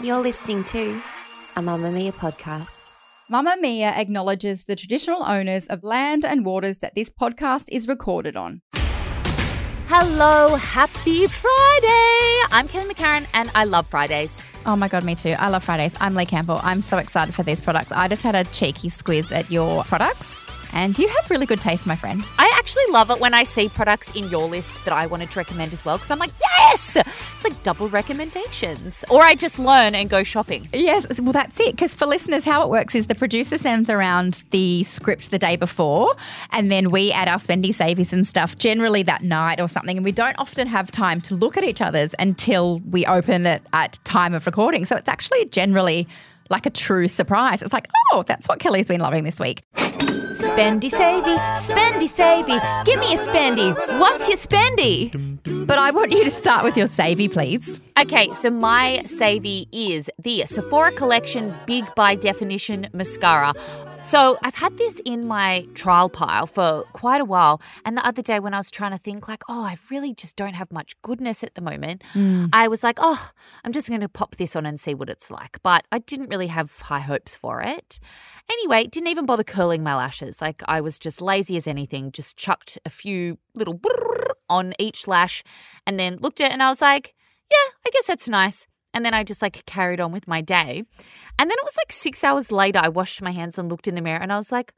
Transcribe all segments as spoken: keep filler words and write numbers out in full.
You're listening to a Mamma Mia podcast. Mamma Mia acknowledges the traditional owners of land and waters that this podcast is recorded on. Hello, happy Friday. I'm Kelly McCarron and I love Fridays. Oh my God, me too. I love Fridays. I'm Leigh Campbell. I'm so excited for these products. I just had a cheeky squiz at your products. And you have really good taste, my friend. I actually love it when I see products in your list that I wanted to recommend as well, because I'm like, yes! It's like double recommendations. Or I just learn and go shopping. Yes, well, that's it. Because for listeners, how it works is the producer sends around the script the day before, and then we add our spendy savies and stuff, generally that night or something. And we don't often have time to look at each other's until we open it at time of recording. So it's actually generally like a true surprise. It's like, oh, that's what Kelly's been loving this week. Spendy savey, spendy savey, give me a spendy. What's your spendy? But I want you to start with your savey, please. Okay, so my savey is the Sephora Collection Big by Definition Mascara. So I've had this in my trial pile for quite a while, and the other day when I was trying to think like, oh, I really just don't have much goodness at the moment, mm. I was like, oh, I'm just going to pop this on and see what it's like. But I didn't really have high hopes for it. Anyway, didn't even bother curling my lashes. Like I was just lazy as anything, just chucked a few little on each lash and then looked at it and I was like, yeah, I guess that's nice. And then I just like carried on with my day. And then it was like six hours later, I washed my hands and looked in the mirror and I was like,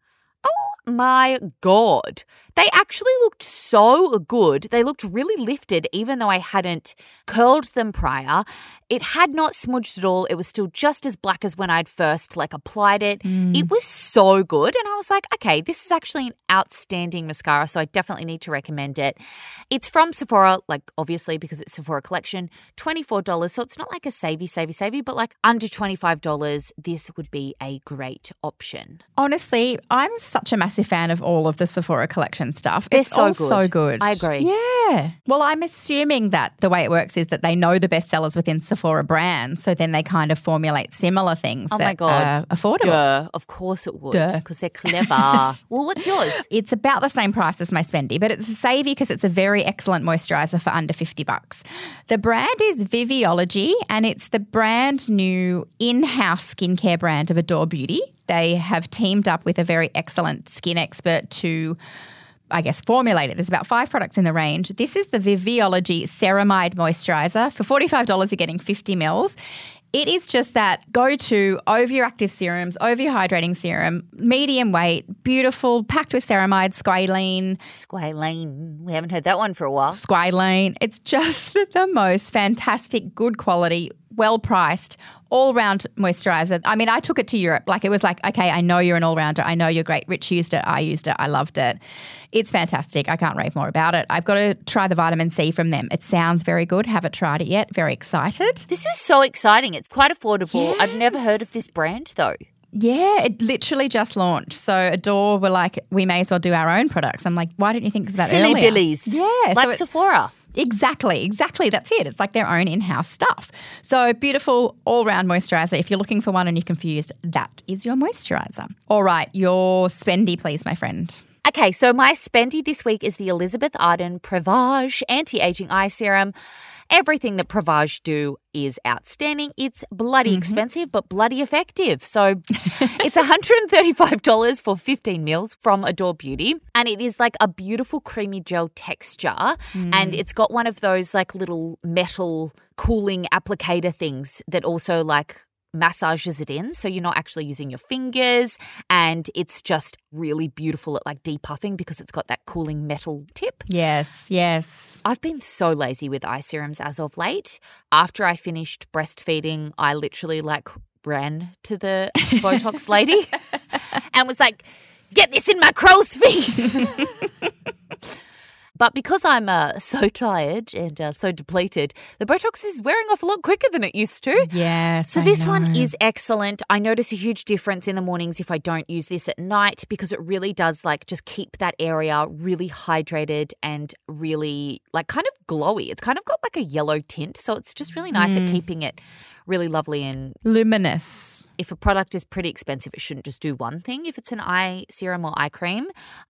oh my God. They actually looked so good. They looked really lifted, even though I hadn't curled them prior. It had not smudged at all. It was still just as black as when I'd first like applied it. Mm. It was so good. And I was like, okay, this is actually an outstanding mascara, so I definitely need to recommend it. It's from Sephora, like obviously because it's Sephora Collection, twenty-four dollars. So it's not like a savey, savey, savey, but like under twenty-five dollars, this would be a great option. Honestly, I'm such a massive fan of all of the Sephora Collection stuff. They're it's so all good. so good. I agree. Yeah. Well, I'm assuming that the way it works is that they know the best sellers within Sephora brands, so then they kind of formulate similar things oh that my God. are affordable. Duh. Of course it would, because they're clever. Well, what's yours? It's about the same price as my spendy, but it's a savey because it's a very excellent moisturiser for under fifty bucks. The brand is Viviology, and it's the brand new in-house skincare brand of Adore Beauty. They have teamed up with a very excellent skin expert to, I guess, formulate it. There's about five products in the range. This is the Viviology Ceramide Moisturiser. For forty-five dollars, you're getting fifty mils. It is just that go-to over your active serums, over your hydrating serum, medium weight, beautiful, packed with ceramide, squalene. Squalene. We haven't heard that one for a while. Squalene. It's just the most fantastic, good quality, well-priced, all-round moisturiser. I mean, I took it to Europe. Like it was like, okay, I know you're an all-rounder. I know you're great. Rich used it. I used it. I loved it. It's fantastic. I can't rave more about it. I've got to try the vitamin C from them. It sounds very good. Haven't tried it yet. Very excited. This is so exciting. It's quite affordable. Yes. I've never heard of this brand though. Yeah, it literally just launched. So Adore were like, we may as well do our own products. I'm like, why didn't you think of that Silly earlier? Silly Billies. Yeah. Like so it, Sephora. Exactly, exactly. That's it. It's like their own in-house stuff. So beautiful all-round moisturiser. If you're looking for one and you're confused, that is your moisturiser. All right, your spendy, please, my friend. Okay, so my spendy this week is the Elizabeth Arden Prevage Anti-Aging Eye Serum. Everything that Prevage do is outstanding. It's bloody mm-hmm. expensive but bloody effective. So it's one hundred thirty-five dollars for fifteen mils from Adore Beauty, and it is like a beautiful creamy gel texture mm. and it's got one of those like little metal cooling applicator things that also like massages it in, so you're not actually using your fingers, and it's just really beautiful at like depuffing because it's got that cooling metal tip. Yes, yes. I've been so lazy with eye serums as of late. After I finished breastfeeding, I literally like ran to the Botox lady and was like, get this in my crow's feet. But because I'm uh, so tired and uh, so depleted, the Botox is wearing off a lot quicker than it used to. Yes, So this one is excellent. I notice a huge difference in the mornings if I don't use this at night because it really does like just keep that area really hydrated and really like kind of glowy. It's kind of got like a yellow tint, so it's just really nice mm. at keeping it really lovely and luminous. If a product is pretty expensive, it shouldn't just do one thing. If it's an eye serum or eye cream,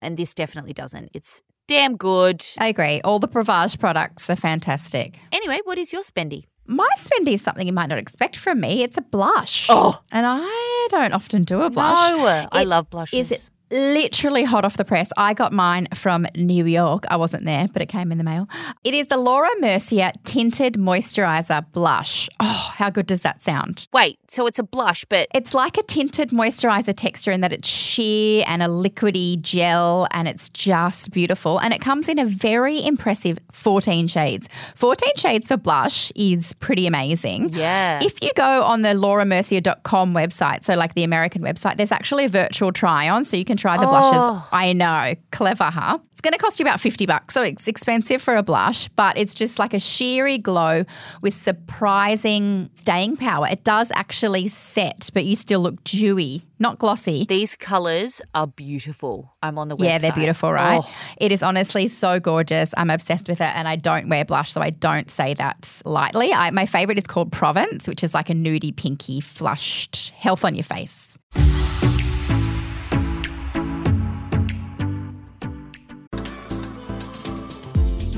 and this definitely doesn't. It's damn good. I agree. All the Prevage products are fantastic. Anyway, what is your spendy? My spendy is something you might not expect from me. It's a blush. Oh. And I don't often do a blush. No, it, I love blushes. Is it literally hot off the press? I got mine from New York. I wasn't there, but it came in the mail. It is the Laura Mercier Tinted Moisturiser Blush. Oh, how good does that sound? Wait, so it's a blush, but... It's like a tinted moisturiser texture in that it's sheer and a liquidy gel and it's just beautiful. And it comes in a very impressive fourteen shades. fourteen shades for blush is pretty amazing. Yeah. If you go on the laura mercier dot com website, so like the American website, there's actually a virtual try-on, so you can try the oh. blushes. I know. Clever, huh? It's going to cost you about fifty bucks, so it's expensive for a blush, but it's just like a sheery glow with surprising staying power. It does actually set, but you still look dewy, not glossy. These colours are beautiful. I'm on the website. Yeah, they're beautiful, right? Oh. It is honestly so gorgeous. I'm obsessed with it, and I don't wear blush, so I don't say that lightly. I, my favourite is called Provence, which is like a nudie, pinky, flushed health on your face.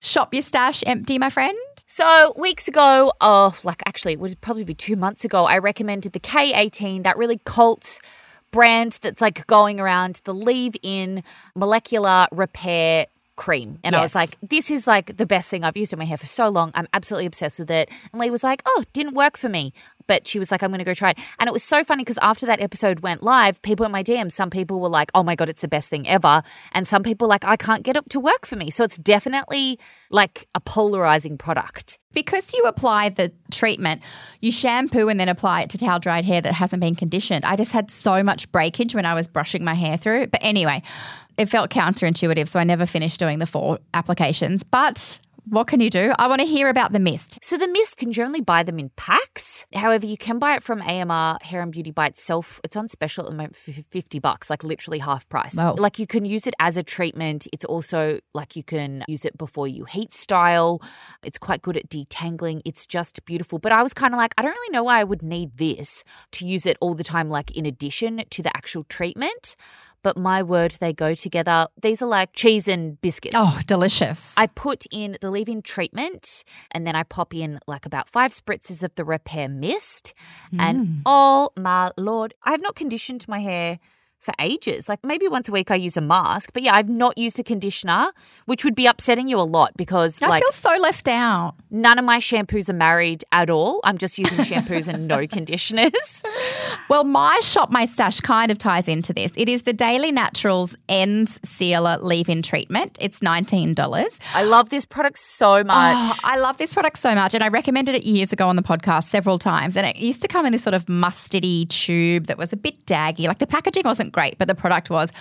Shop your stash empty, my friend. So weeks ago, oh, like actually it would probably be two months ago, I recommended the K eighteen, that really cult brand that's like going around, the leave-in molecular repair cream. And yes. I was like, this is like the best thing I've used in my hair for so long. I'm absolutely obsessed with it. And Leigh was like, oh, didn't work for me. But she was like, I'm going to go try it. And it was so funny because after that episode went live, people in my D Ms, some people were like, oh my God, it's the best thing ever. And some people were like, I can't get it to work for me. So it's definitely like a polarizing product. Because you apply the treatment, you shampoo and then apply it to towel-dried hair that hasn't been conditioned. I just had so much breakage when I was brushing my hair through. But anyway, it felt counterintuitive, so I never finished doing the four applications. But... what can you do? I want to hear about the mist. So the mist, can you only buy them in packs? However, you can buy it from A M R Hair and Beauty by itself. It's on special at the moment for fifty bucks, like literally half price. Wow. Like you can use it as a treatment. It's also like you can use it before you heat style. It's quite good at detangling. It's just beautiful. But I was kind of like, I don't really know why I would need this to use it all the time, like in addition to the actual treatment. But my word, they go together. These are like cheese and biscuits. Oh, delicious. I put in the leave-in treatment and then I pop in like about five spritzes of the repair mist. Mm. And oh my Lord, I have not conditioned my hair for ages. Like maybe once a week I use a mask. But yeah, I've not used a conditioner, which would be upsetting you a lot because I like, feel so left out. None of my shampoos are married at all. I'm just using shampoos and no conditioners. Well, my Shop My Stash kind of ties into this. It is the Daily Naturals Ends Sealer Leave-In Treatment. It's nineteen dollars. I love this product so much. Oh, I love this product so much. And I recommended it years ago on the podcast several times. And it used to come in this sort of mustardy tube that was a bit daggy. Like the packaging wasn't great, but the product was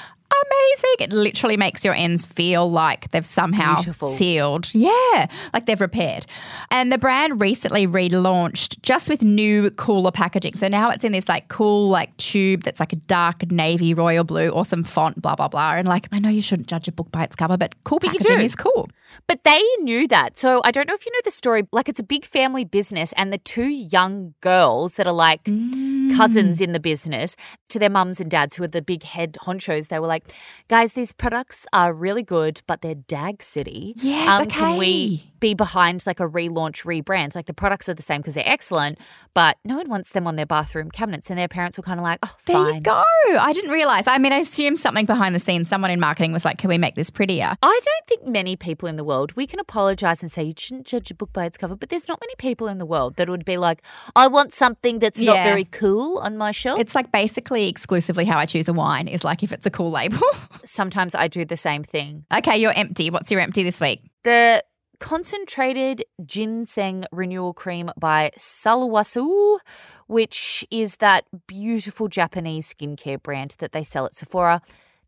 amazing. It literally makes your ends feel like they've somehow Beautiful. sealed. Yeah, like they've repaired. And the brand recently relaunched just with new cooler packaging. So now it's in this like cool like tube that's like a dark navy royal blue, awesome font, blah, blah, blah. And like I know you shouldn't judge a book by its cover, but cool but packaging is cool. But they knew that. So I don't know if you know the story, like it's a big family business and the two young girls that are like mm. cousins in the business to their mums and dads who are the big head honchos, they were like, like, guys, these products are really good, but they're dag city. Yes, um, okay. Can we be behind like a relaunch, rebrand. Like the products are the same because they're excellent, but no one wants them on their bathroom cabinets. And their parents were kind of like, oh, fine. There you go. I didn't realise. I mean, I assume something behind the scenes, someone in marketing was like, can we make this prettier? I don't think many people in the world, we can apologise and say you shouldn't judge a book by its cover, but there's not many people in the world that would be like, I want something that's yeah. not very cool on my shelf. It's like basically exclusively how I choose a wine is like if it's a cool label. Sometimes I do the same thing. Okay, you're empty. What's your empty this week? The Concentrated Ginseng Renewal Cream by Sulwhasoo, which is that beautiful Japanese skincare brand that they sell at Sephora.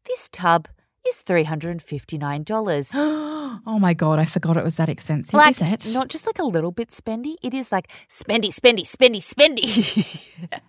This tub is three hundred fifty-nine dollars. Oh, my God. I forgot it was that expensive. Like, is it? Not just like a little bit spendy. It is like spendy, spendy, spendy, spendy.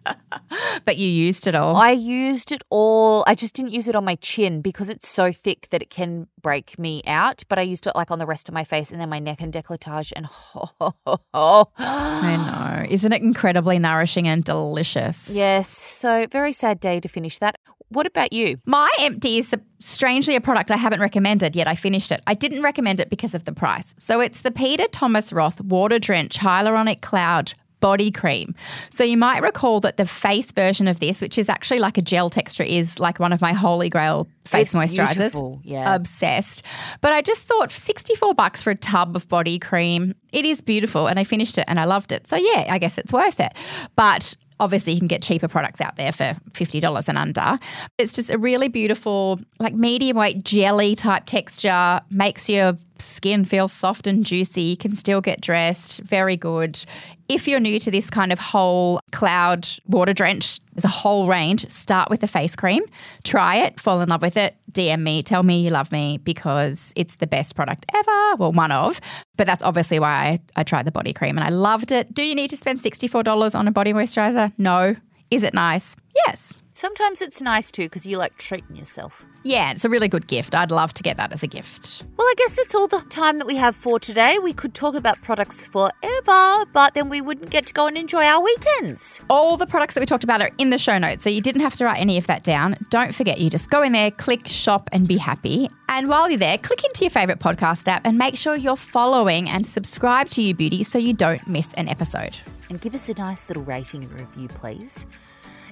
But you used it all. I used it all. I just didn't use it on my chin because it's so thick that it can break me out. But I used it like on the rest of my face and then my neck and décolletage and ho, ho, ho, ho. I know. Isn't it incredibly nourishing and delicious? Yes. So very sad day to finish that. What about you? My empty is strangely a product I haven't recommended, yet I finished it. I didn't recommend it because of the price. So it's the Peter Thomas Roth Water Drench Hyaluronic Cloud Body Cream. So you might recall that the face version of this, which is actually like a gel texture, is like one of my holy grail face moisturizers. Yeah. Obsessed. But I just thought sixty-four bucks for a tub of body cream. It is beautiful and I finished it and I loved it. So yeah, I guess it's worth it. But obviously, you can get cheaper products out there for fifty dollars and under. It's just a really beautiful, like medium weight jelly type texture, makes your skin feel soft and juicy. You can still get dressed. Very good. If you're new to this kind of whole cloud water drench, there's a whole range. Start with the face cream. Try it. Fall in love with it. D M me. Tell me you love me because it's the best product ever. Well, one of. But that's obviously why I, I tried the body cream and I loved it. Do you need to spend sixty-four dollars on a body moisturiser? No. Is it nice? Yes. Sometimes it's nice too because you like treating yourself. Yeah, it's a really good gift. I'd love to get that as a gift. Well, I guess that's all the time that we have for today. We could talk about products forever, but then we wouldn't get to go and enjoy our weekends. All the products that we talked about are in the show notes, so you didn't have to write any of that down. Don't forget, you just go in there, click shop and be happy. And while you're there, click into your favourite podcast app and make sure you're following and subscribe to You Beauty so you don't miss an episode. And give us a nice little rating and review, please.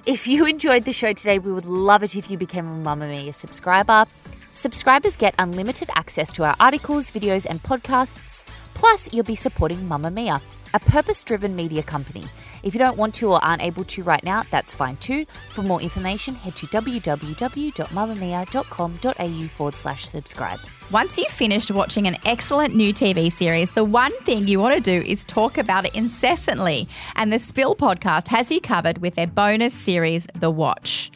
If you enjoyed the show today, we would love it if you became a Mamma Mia subscriber. Subscribers get unlimited access to our articles, videos and podcasts. Plus, you'll be supporting Mamma Mia, a purpose-driven media company. If you don't want to or aren't able to right now, that's fine too. For more information, head to www.mamamia.com.au forward slash subscribe. Once you've finished watching an excellent new T V series, the one thing you want to do is talk about it incessantly. And the Spill podcast has you covered with their bonus series, The Watch.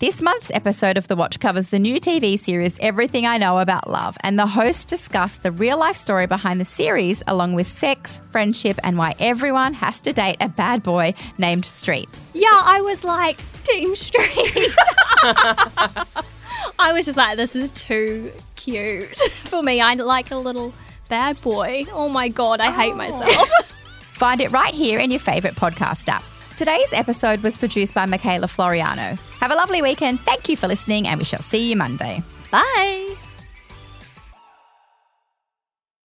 This month's episode of The Watch covers the new T V series Everything I Know About Love, and the hosts discuss the real-life story behind the series along with sex, friendship and why everyone has to date a bad boy named Street. Yeah, I was like, Team Street. I was just like, this is too cute for me. I like a little bad boy. Oh, my God, I oh. hate myself. Find it right here in your favourite podcast app. Today's episode was produced by Michaela Floriano. Have a lovely weekend. Thank you for listening and we shall see you Monday. Bye.